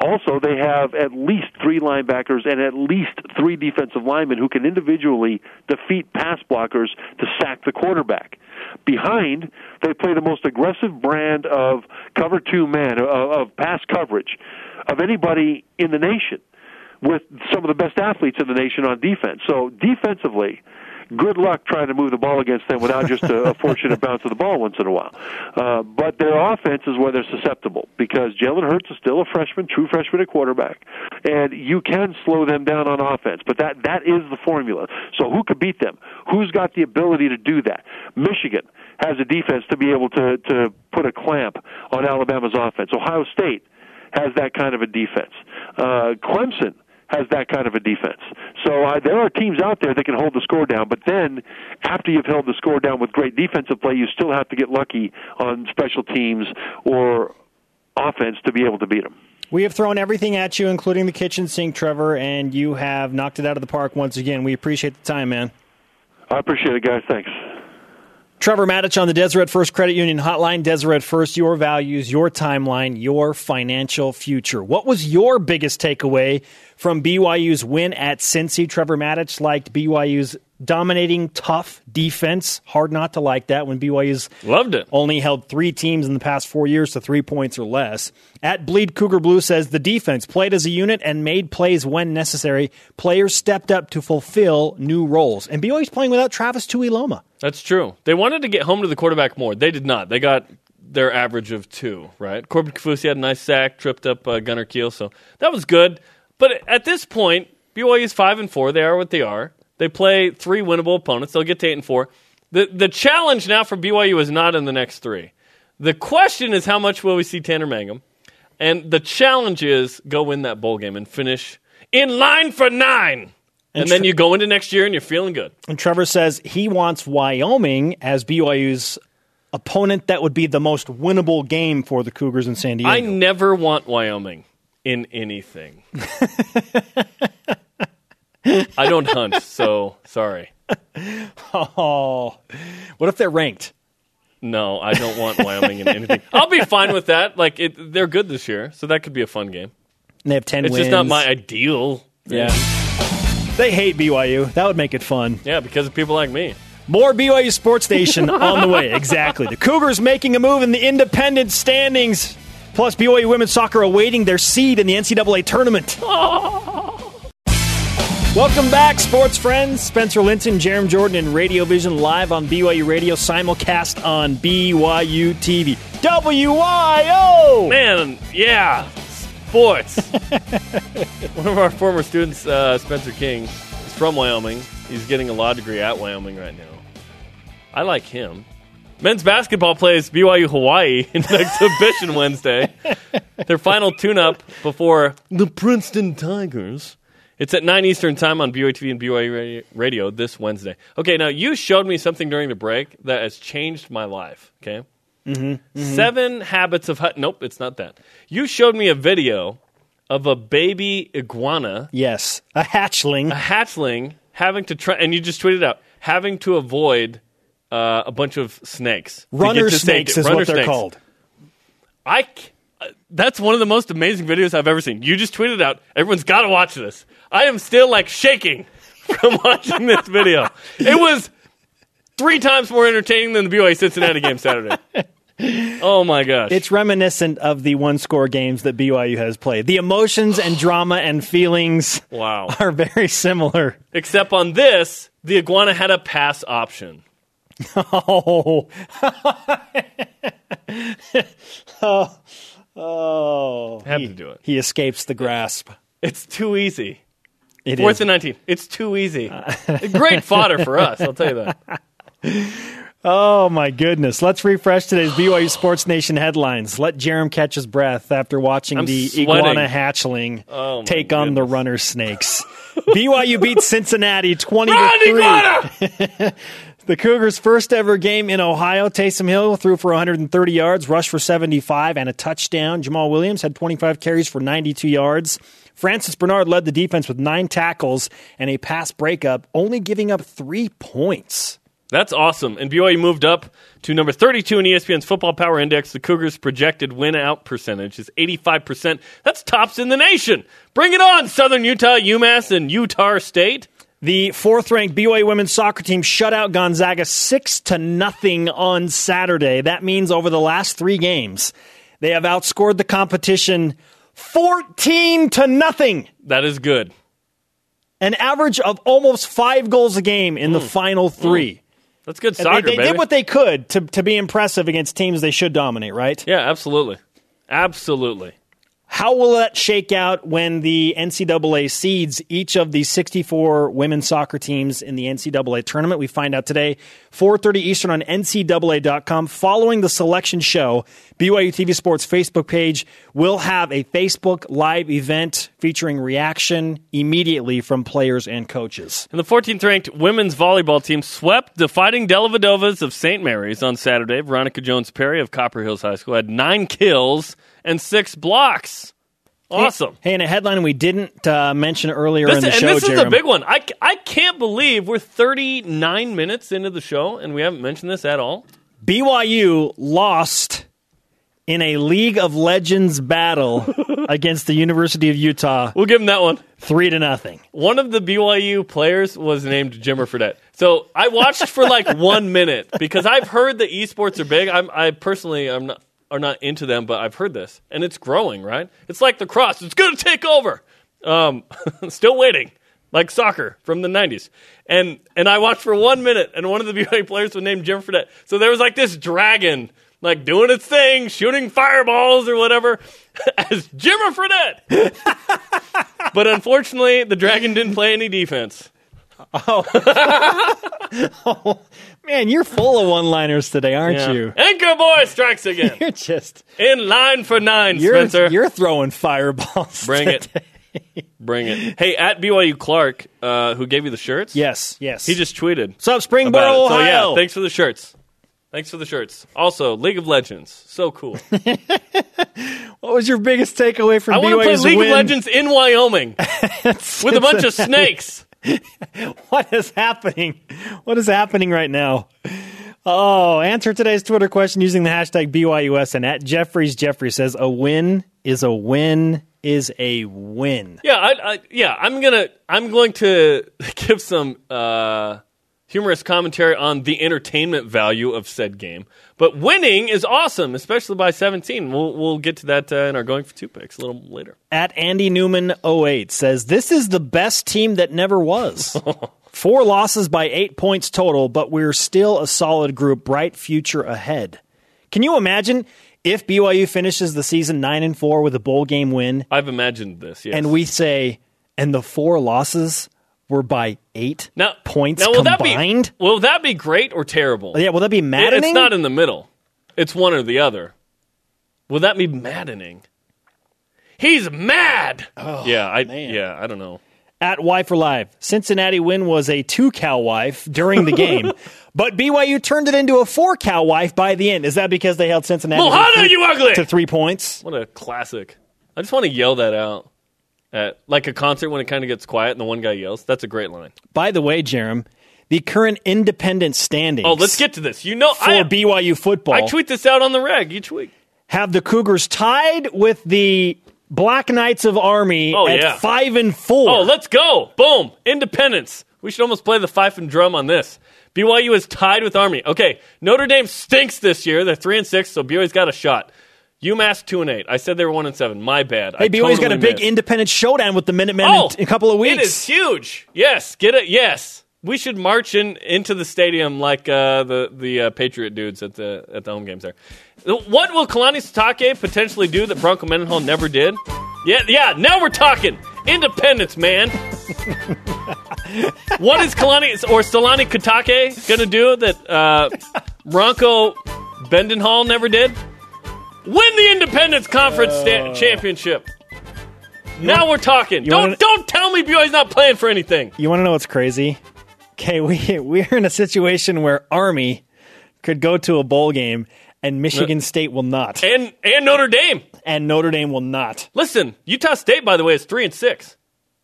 Also, they have at least three linebackers and at least three defensive linemen who can individually defeat pass blockers to sack the quarterback. Behind, they play the most aggressive brand of cover two man, of pass coverage, of anybody in the nation, with some of the best athletes in the nation on defense. So defensively, good luck trying to move the ball against them without just a, a fortunate bounce of the ball once in a while. Uh, but their offense is where they're susceptible, because Jalen Hurts is still a freshman, true freshman at quarterback, and you can slow them down on offense. But that that is the formula. So who could beat them? Who's got the ability to do that? Michigan has a defense to be able to, to put a clamp on Alabama's offense. Ohio State has that kind of a defense. Uh, Clemson has that kind of a defense. So uh, there are teams out there that can hold the score down, but then after you've held the score down with great defensive play, you still have to get lucky on special teams or offense to be able to beat them. We have thrown everything at you, including the kitchen sink, Trevor, and you have knocked it out of the park once again. We appreciate the time, man. I appreciate it, guys. Thanks. Trevor Matich on the Deseret First Credit Union Hotline. Deseret First, your values, your timeline, your financial future. What was your biggest takeaway from B Y U's win at Cincy? Trevor Matich liked B Y U's dominating, tough defense. Hard not to like that when B Y U's loved it. Only held three teams in the past four years to three points or less. At Bleed Cougar Blue says the defense played as a unit and made plays when necessary. Players stepped up to fulfill new roles. And B Y U's playing without Travis Tuiloma. That's true. They wanted to get home to the quarterback more. They did not. They got their average of two, right? Corbin Kafusi had a nice sack, tripped up uh, Gunner Kiel, so that was good. But at this point, B Y U is five and four. They are what they are. They play three winnable opponents. They'll get to eight and four. The the challenge now for B Y U is not in the next three. The question is, how much will we see Tanner Mangum? And the challenge is, go win that bowl game and finish in line for nine. And, and then you go into next year and you're feeling good. And Trevor says he wants Wyoming as B Y U's opponent. That would be the most winnable game for the Cougars in San Diego. I never want Wyoming in anything. I don't hunt, so sorry. Oh, what if they're ranked? No, I don't want Wyoming in anything. I'll be fine with that. Like it, they're good this year, so that could be a fun game. And they have ten it's wins. It's just not my ideal. Yeah. They hate B Y U. That would make it fun. Yeah, because of people like me. More B Y U Sports Nation on the way. Exactly. The Cougars making a move in the independent standings. Plus, B Y U women's soccer awaiting their seed in the N C double A tournament. Welcome back, sports friends. Spencer Linton, Jarom Jordan, and Radio Vision live on B Y U Radio, simulcast on B Y U T V. W Y O! Man, yeah. Sports. One of our former students, uh, Spencer King, is from Wyoming. He's getting a law degree at Wyoming right now. I like him. Men's basketball plays B Y U Hawaii in exhibition Wednesday. Their final tune-up before the Princeton Tigers. It's at nine Eastern time on B Y U T V and B Y U Radio this Wednesday. Okay, now you showed me something during the break that has changed my life, okay? Mm-hmm, mm-hmm. Seven habits of... Nope, it's not that. You showed me a video of a baby iguana. Yes, a hatchling. A hatchling having to try... And you just tweeted out, having to avoid uh, a bunch of snakes. Runner snakes is what they're called. I, that's one of the most amazing videos I've ever seen. You just tweeted out, everyone's got to watch this. I am still, like, shaking from watching this video. It was three times more entertaining than the B Y U Cincinnati game Saturday. Oh, my gosh. It's reminiscent of the one-score games that B Y U has played. The emotions and drama and feelings wow. are very similar. Except on this, the iguana had a pass option. Oh. oh. oh. I have he, to do it. He escapes the grasp. It's too easy. It Fourth is. and nineteen. It's too easy. Uh. Great fodder for us, I'll tell you that. Oh, my goodness. Let's refresh today's B Y U Sports Nation headlines. Let Jarom catch his breath after watching I'm the sweating. iguana hatchling oh, take goodness. on the runner snakes. B Y U beats Cincinnati twenty to three. The Cougars' first ever game in Ohio. Taysom Hill threw for one hundred thirty yards, rushed for seventy-five and a touchdown. Jamal Williams had twenty-five carries for ninety-two yards. Francis Bernard led the defense with nine tackles and a pass breakup, only giving up three points. That's awesome. And B Y U moved up to number thirty-two in E S P N's Football Power Index. The Cougars' projected win-out percentage is eighty-five percent. That's tops in the nation. Bring it on, Southern Utah, UMass, and Utah State. The fourth-ranked B Y U women's soccer team shut out Gonzaga six to nothing on Saturday. That means over the last three games, they have outscored the competition fourteen to nothing. That is good. an average of almost five goals a game in mm. the final three. Mm. That's good soccer, They, they baby. did what they could to, to be impressive against teams they should dominate, right? Yeah, absolutely. Absolutely. How will that shake out when the N C double A seeds each of the sixty-four women's soccer teams in the N C double A tournament? We find out today, four thirty Eastern on N C double A dot com. Following the selection show, B Y U T V Sports Facebook page will have a Facebook live event featuring reaction immediately from players and coaches. And the fourteenth-ranked women's volleyball team swept the Fighting Delavadovas of Saint Mary's on Saturday. Veronica Jones-Perry of Copper Hills High School had nine kills and six blocks. Awesome. Hey, hey and a headline we didn't uh, mention earlier this, in the and show, And this Jarom. is the big one. I, I can't believe we're thirty-nine minutes into the show, and we haven't mentioned this at all. B Y U lost in a League of Legends battle against the University of Utah. We'll give them that one. Three to nothing. One of the B Y U players was named Jimmer Fredette. So I watched for like one minute, because I've heard that esports are big. I'm, I personally am not... are not into them, but I've heard this. And it's growing, right? It's like the cross. It's going to take over. Um, still waiting, like soccer from the nineties. And and I watched for one minute, and one of the B Y U players was named Jim Fredette. So there was like this dragon, like doing its thing, shooting fireballs or whatever, as Jim Fredette. But unfortunately, the dragon didn't play any defense. Oh. Oh, man, you're full of one-liners today, aren't yeah. you? Anchor boy strikes again. You're just... in line for nine, you're, Spencer. You're throwing fireballs Bring today. it. Bring it. Hey, at B Y U Clark, uh, who gave you the shirts? Yes, yes. He just tweeted. What's up, Springboro, Ohio? So, yeah, thanks for the shirts. Thanks for the shirts. Also, League of Legends. So cool. What was your biggest takeaway from B Y U's win? I want to play League win? of Legends in Wyoming with a bunch of snakes. What is happening? What is happening right now? Oh, answer today's Twitter question using the hashtag B Y U S and at Jeffries. Jeffries says, a win is a win is a win. Yeah, I, I, yeah, I'm gonna, I'm going to give some uh, humorous commentary on the entertainment value of said game. But winning is awesome, especially by seventeen. We'll, we'll get to that uh, in our Going for Two picks a little later. At Andy Newman oh eight says, this is the best team that never was. Four losses by eight points total, but we're still a solid group. Bright future ahead. Can you imagine if B Y U finishes the season nine and four with a bowl game win? I've imagined this, yes. And we say, and the four losses... We're by eight now, points now will combined? That be, will that be great or terrible? Yeah, will that be maddening? It, it's not in the middle. It's one or the other. Will that be maddening? He's mad! Oh, yeah, I, man. yeah, I don't know. At Wife or Live, Cincinnati win was a two-cow wife during the game, but B Y U turned it into a four-cow wife by the end. Is that because they held Cincinnati Mohana, to, three, you ugly! to three points? What a classic. I just want to yell that out. At, like a concert when it kind of gets quiet and the one guy yells. That's a great line. By the way, Jarom, the current independent standings. Oh, let's get to this. You know, for I, B Y U football. I tweet this out on the reg each week. Have the Cougars tied with the Black Knights of Army oh, at yeah. five and four. Oh, let's go. Boom. Independence. We should almost play the fife and drum on this. B Y U is tied with Army. Okay. Notre Dame stinks this year. They're three and six, so B Y U's got a shot. UMass two and eight. I said they were one and seven. My bad. Hey, B Y U's totally got a big missed. independent showdown with the Minutemen oh, in a couple of weeks. It is huge. Yes, get it. Yes, we should march in into the stadium like uh, the the uh, Patriot dudes at the at the home games there. What will Kalani Sitake potentially do that Bronco Mendenhall never did? Yeah, yeah. Now we're talking independence, man. What is Kalani or Solani Sitake gonna do that uh, Bronco Mendenhall never did? Win the Independence Conference uh, sta- Championship. Now want, we're talking. Don't wanna, don't tell me B Y U's not playing for anything. You want to know what's crazy? Okay, we, we're in a situation where Army could go to a bowl game and Michigan uh, State will not. And and Notre Dame. And Notre Dame will not. Listen, Utah State, by the way, is three and six.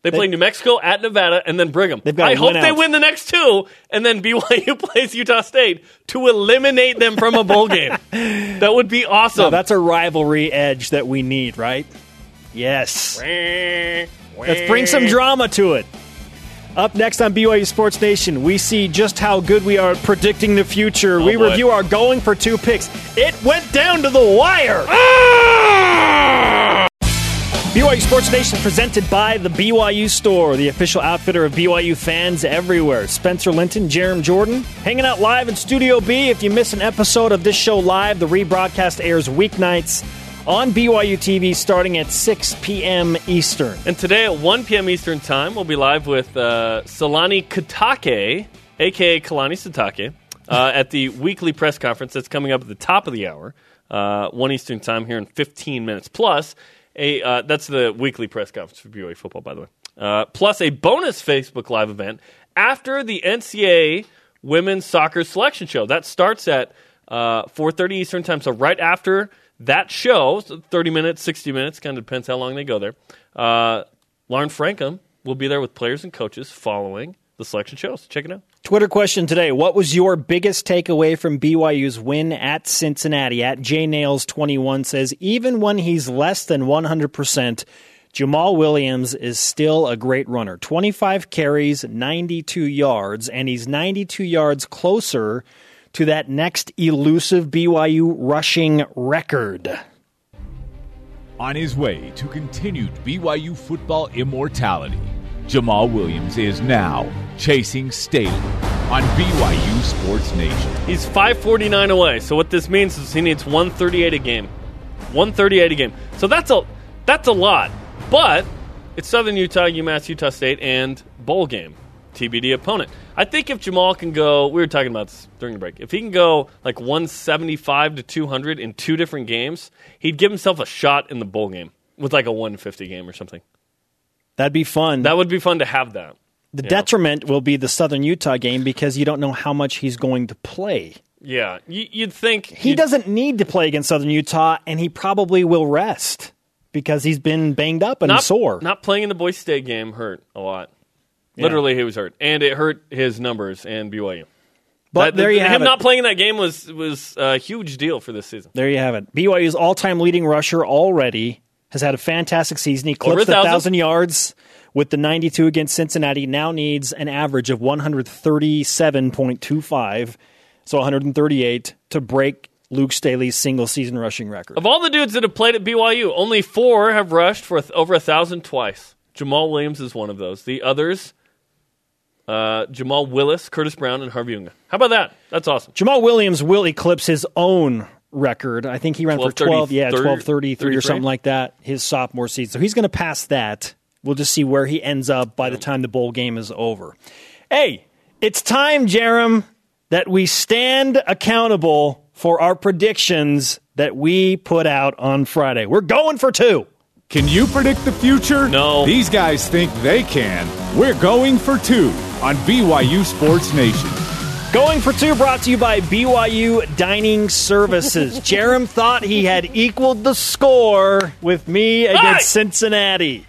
They, they play New Mexico at Nevada and then Brigham. They've got I hope out. they win the next two, and then B Y U plays Utah State to eliminate them from a bowl game. That would be awesome. No, that's a rivalry edge that we need, right? Yes. Let's bring some drama to it. Up next on B Y U Sports Nation, we see just how good we are at predicting the future. Oh, we boy. review our Going for Two picks. It went down to the wire. Ah! B Y U Sports Nation presented by the B Y U Store, the official outfitter of B Y U fans everywhere. Spencer Linton, Jarom Jordan, hanging out live in Studio B. If you miss an episode of this show live, the rebroadcast airs weeknights on B Y U T V starting at six p.m. Eastern. And today at one p.m. Eastern time, we'll be live with uh, Kalani Sitake, a k a. Kalani Sitake, uh, at the weekly press conference that's coming up at the top of the hour, uh, one Eastern time here in fifteen minutes. Plus... A, uh, that's the weekly press conference for B Y U football, by the way. Uh, plus a bonus Facebook Live event after the N C double A Women's Soccer Selection Show. That starts at uh, four thirty Eastern time, so right after that show, so thirty minutes, sixty minutes, kind of depends how long they go there. Uh, Lauren Frankham will be there with players and coaches following the selection show, so check it out. Twitter question today. What was your biggest takeaway from B Y U's win at Cincinnati? At J Nails twenty-one says, even when he's less than one hundred percent, Jamal Williams is still a great runner. twenty-five carries, ninety-two yards, and he's ninety-two yards closer to that next elusive B Y U rushing record. On his way to continued B Y U football immortality, Jamal Williams is now chasing Staley on B Y U Sports Nation. He's five forty-nine away, so what this means is he needs one thirty-eight a game. one thirty-eight a game. So that's a that's a lot, but it's Southern Utah, UMass, Utah State, and bowl game. T B D opponent. I think if Jamal can go, we were talking about this during the break, if he can go like one seventy-five to two hundred in two different games, he'd give himself a shot in the bowl game with like a one fifty game or something. That'd be fun. That would be fun to have that. The yeah. detriment will be the Southern Utah game because you don't know how much he's going to play. Yeah, you, you'd think... He you'd... doesn't need to play against Southern Utah, and he probably will rest because he's been banged up and not, sore. Not playing in the Boise State game hurt a lot. Yeah. Literally, he was hurt. And it hurt his numbers and B Y U. But that, there you him have it. Not playing that game was, was a huge deal for this season. There you have it. B Y U's all-time leading rusher already... has had a fantastic season. He clipped one thousand yards with the ninety-two against Cincinnati. Now needs an average of one thirty-seven point two five, so one thirty-eight, to break Luke Staley's single-season rushing record. Of all the dudes that have played at B Y U, only four have rushed for over one thousand twice. Jamal Williams is one of those. The others... Uh, Jamal Willis, Curtis Brown, and Harvey Unga. How about that? That's awesome. Jamal Williams will eclipse his own record. I think he ran twelve, for twelve, thirty, yeah, twelve thirty-three or something like that his sophomore season. So he's going to pass that. We'll just see where he ends up by the time the bowl game is over. Hey, it's time, Jarom, that we stand accountable for our predictions that we put out on Friday. We're going for two. Can you predict the future? No. These guys think they can. We're going for two on B Y U Sports Nation. Going for two brought to you by B Y U Dining Services. Jarom thought he had equaled the score with me against hey! Cincinnati.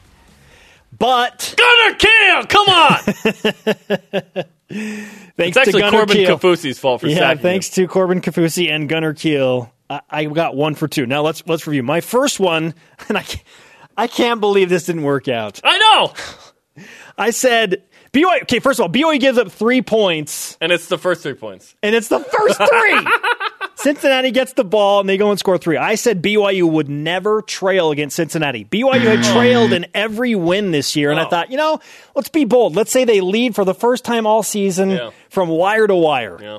But... Gunner Kiel! Come on! Thanks it's actually to Corbin Kiel. Kafusi's fault for yeah, thanks you. to Corbin Kafusi and Gunner Kiel. I, I got one for two. Now let's let's review. My first one, and I can't, I can't believe this didn't work out. I know. I said, B Y U, okay, first of all, B Y U gives up three points. And it's the first three points. And it's the first three. Cincinnati gets the ball, and they go and score three. I said B Y U would never trail against Cincinnati. B Y U had trailed in every win this year, and oh. I thought, you know, let's be bold. Let's say they lead for the first time all season yeah. from wire to wire. Yeah.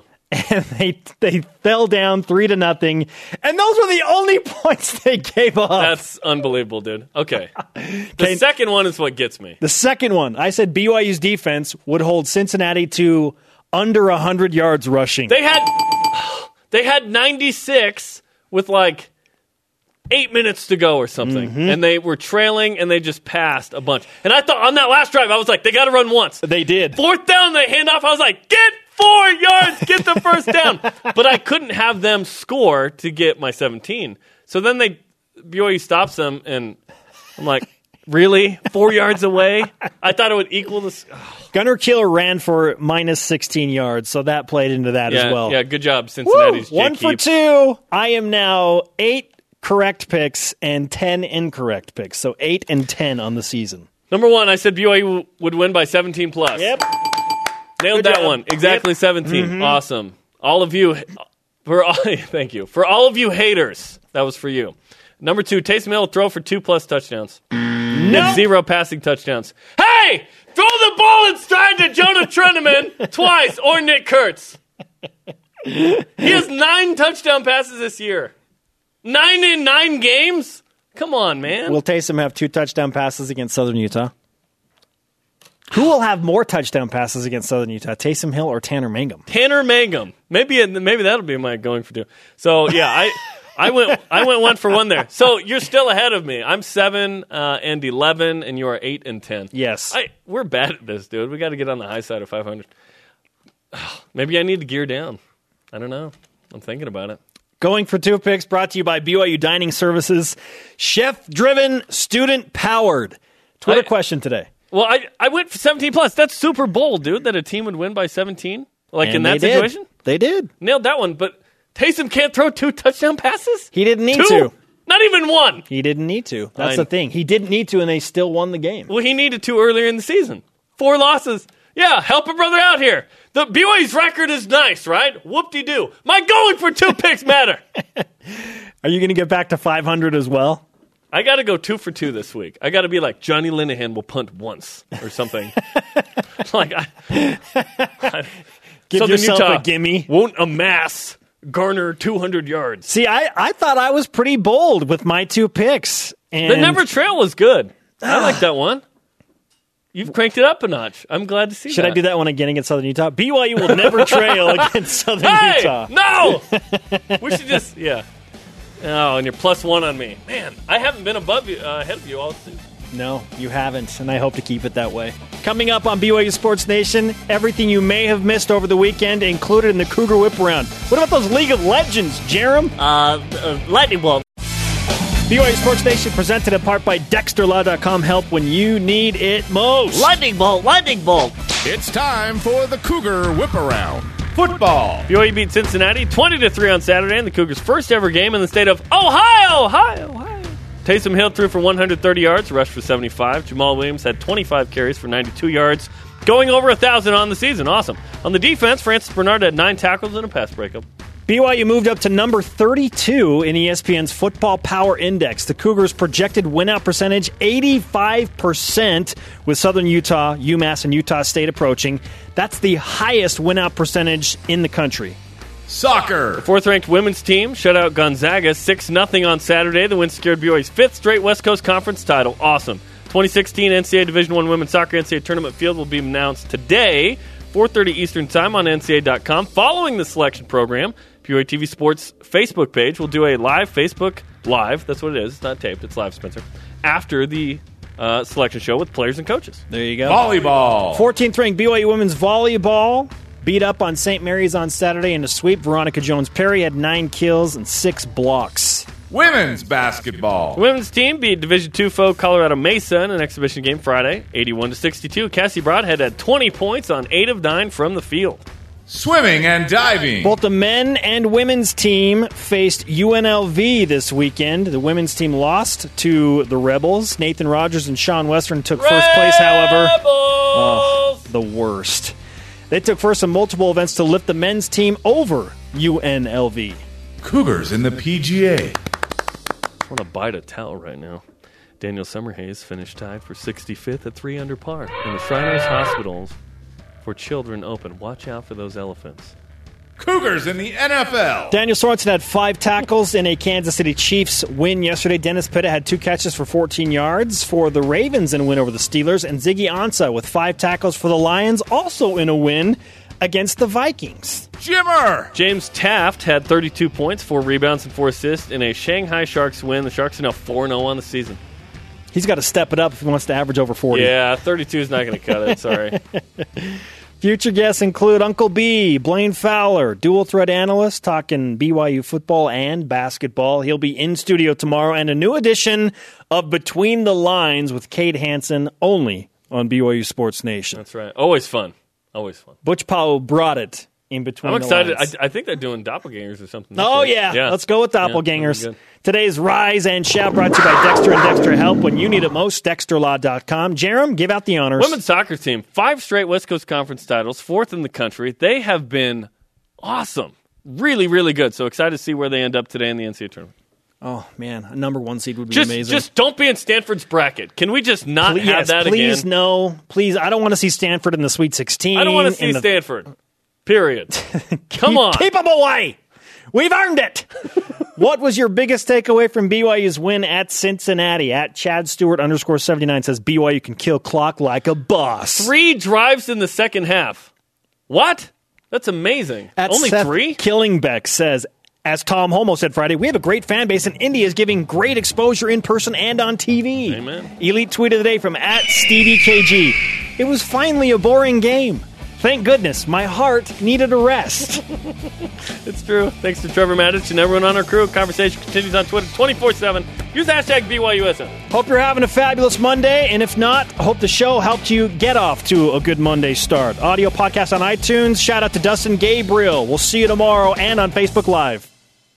And they they fell down three to nothing, and those were the only points they gave up. That's unbelievable, dude. Okay, the okay. second one is what gets me. The second one, I said B Y U's defense would hold Cincinnati to under a hundred yards rushing. They had they had ninety six with like eight minutes to go or something, mm-hmm. and they were trailing, and they just passed a bunch. And I thought on that last drive, I was like, they got to run once. They did. Fourth down, they hand off. I was like, get. Four yards, get the first down. But I couldn't have them score to get my seventeen. So then they, B Y U stops them, and I'm like, really? Four yards away? I thought it would equal this. Oh. Gunner Kiel ran for minus sixteen yards, so that played into that yeah, as well. Yeah, good job, Cincinnati's Woo! One for keeps. two. I am now eight correct picks and ten incorrect picks, so eight and ten on the season. Number one, I said B Y U would win by seventeen plus. Yep. Nailed that one. Exactly yep. seventeen. Mm-hmm. Awesome. All of you, for all, thank you. For all of you haters, that was for you. Number two, Taysom Hill throw for two plus touchdowns. nope. Zero passing touchdowns. Hey, throw the ball inside to Jonah Trinnaman twice or Nick Kurtz. He has nine touchdown passes this year. Nine in nine games? Come on, man. Will Taysom have two touchdown passes against Southern Utah? Who will have more touchdown passes against Southern Utah, Taysom Hill or Tanner Mangum? Tanner Mangum. Maybe maybe that'll be my going for two. So, yeah, I I went I went one for one there. So, you're still ahead of me. I'm seven uh, and eleven, and you are eight and ten. Yes. I, we're bad at this, dude. We got to get on the high side of five hundred. Maybe I need to gear down. I don't know. I'm thinking about it. Going for Two Picks brought to you by B Y U Dining Services. Chef-driven, student-powered. Twitter I, question today. Well, I, I went for seventeen plus. That's super bold, dude, that a team would win by seventeen. Like, and in that they situation? Did. They did. Nailed that one, but Taysom can't throw two touchdown passes? He didn't need two? to. Not even one. He didn't need to. That's I, the thing. He didn't need to, and they still won the game. Well, he needed to earlier in the season. Four losses. Yeah, help a brother out here. The B Y U's record is nice, right? Whoop-de-doo. My going for two picks matter. Are you going to get back to five hundred as well? I got to go two for two this week. I got to be like, Johnny Linehan will punt once or something. like, I, I, Give Southern yourself Utah a gimme. Won't amass, garner two hundred yards. See, I, I thought I was pretty bold with my two picks. And the Never Trail was good. I like that one. You've cranked it up a notch. I'm glad to see Should that. Should I do that one again against Southern Utah? B Y U will never trail against Southern hey, Utah. No! We should just, yeah. Oh, and you're plus one on me. Man, I haven't been above you, uh, ahead of you all season. No, you haven't, and I hope to keep it that way. Coming up on B Y U Sports Nation, everything you may have missed over the weekend included in the Cougar Whip Around. What about those League of Legends, Jarom? Uh, uh, lightning bolt. B Y U Sports Nation presented in part by Dexter Law dot com. Help when you need it most. Lightning bolt, lightning bolt. It's time for the Cougar Whip Around. Football. B Y U beat Cincinnati twenty to three on Saturday in the Cougars' first ever game in the state of Ohio. Ohio, Ohio. Taysom Hill threw for one hundred thirty yards, rushed for seventy-five. Jamal Williams had twenty-five carries for ninety-two yards, going over one thousand on the season. Awesome. On the defense, Francis Bernard had nine tackles and a pass breakup. B Y U moved up to number thirty-two in E S P N's Football Power Index. The Cougars' projected win-out percentage, eighty-five percent, with Southern Utah, UMass, and Utah State approaching. That's the highest win-out percentage in the country. Soccer. The fourth-ranked women's team shut out Gonzaga six nothing on Saturday. The win secured B Y U's fifth straight West Coast Conference title. Awesome. twenty sixteen N C double A Division I Women's Soccer N C double A Tournament Field will be announced today, four thirty Eastern Time on N C double A dot com. Following the selection program, B Y U T V Sports Facebook page will do a live Facebook live. That's what it is. It's not taped. It's live, Spencer. After the uh, selection show with players and coaches. There you go. Volleyball. fourteenth-ranked B Y U women's volleyball beat up on Saint Mary's on Saturday in a sweep. Veronica Jones-Perry had nine kills and six blocks. Women's basketball. The women's team beat Division two foe Colorado Mesa in an exhibition game Friday, eighty-one to sixty-two. Cassie Broadhead had twenty points on eight of nine from the field. Swimming and diving. Both the men and women's team faced U N L V this weekend. The women's team lost to the Rebels. Nathan Rogers and Sean Western took Rebels! first place, however. Oh, the worst. They took first in multiple events to lift the men's team over U N L V. Cougars in the P G A. I want to bite a towel right now. Daniel Summerhays finished tied for sixty-fifth at three under par in the Shriners Hospitals for Children Open. Watch out for those elephants. Cougars in the N F L. Daniel Sorensen had five tackles in a Kansas City Chiefs win yesterday. Dennis Pitta had two catches for fourteen yards for the Ravens in a win over the Steelers. And Ziggy Ansah with five tackles for the Lions, also in a win against the Vikings. Jimmer! James Taft had thirty-two points, four rebounds, and four assists in a Shanghai Sharks win. The Sharks are now four and oh on the season. He's got to step it up if he wants to average over forty. Yeah, thirty-two is not going to cut it. Sorry. Future guests include Uncle B, Blaine Fowler, dual threat analyst, talking B Y U football and basketball. He'll be in studio tomorrow, and a new edition of Between the Lines with Cade Hansen, only on B Y U Sports Nation. That's right. Always fun. Always fun. Butch Powell brought it in Between the Lines. I'm excited. I, I think they're doing doppelgangers or something. Oh, yeah. yeah. Let's go with doppelgangers. Yeah, today's Rise and Shout brought to you by Dexter and Dexter Help. When you need it most, Dexter Law dot com. Jarom, give out the honors. Women's soccer team, five straight West Coast Conference titles, fourth in the country. They have been awesome. Really, really good. So excited to see where they end up today in the N C double A tournament. Oh, man, a number one seed would be just, amazing. Just don't be in Stanford's bracket. Can we just not please, have yes, that please, again? Please, no. Please, I don't want to see Stanford in the Sweet sixteen. I don't want to see the... Stanford. Period. Come on. Keep them away. We've earned it. What was your biggest takeaway from B Y U's win at Cincinnati? At Chad Stewart underscore seventy-nine says, B Y U can kill clock like a boss. Three drives in the second half. What? That's amazing. At Only Seth three? Killingbeck says, as Tom Holmoe said Friday, we have a great fan base, and India is giving great exposure in person and on T V. Amen. Elite tweet of the day from at Stevie K G. It was finally a boring game. Thank goodness. My heart needed a rest. It's true. Thanks to Trevor Matich and everyone on our crew. Conversation continues on Twitter twenty-four seven. Use hashtag B Y U S N. Hope you're having a fabulous Monday, and if not, hope the show helped you get off to a good Monday start. Audio podcast on iTunes. Shout out to Dustin Gabriel. We'll see you tomorrow and on Facebook Live.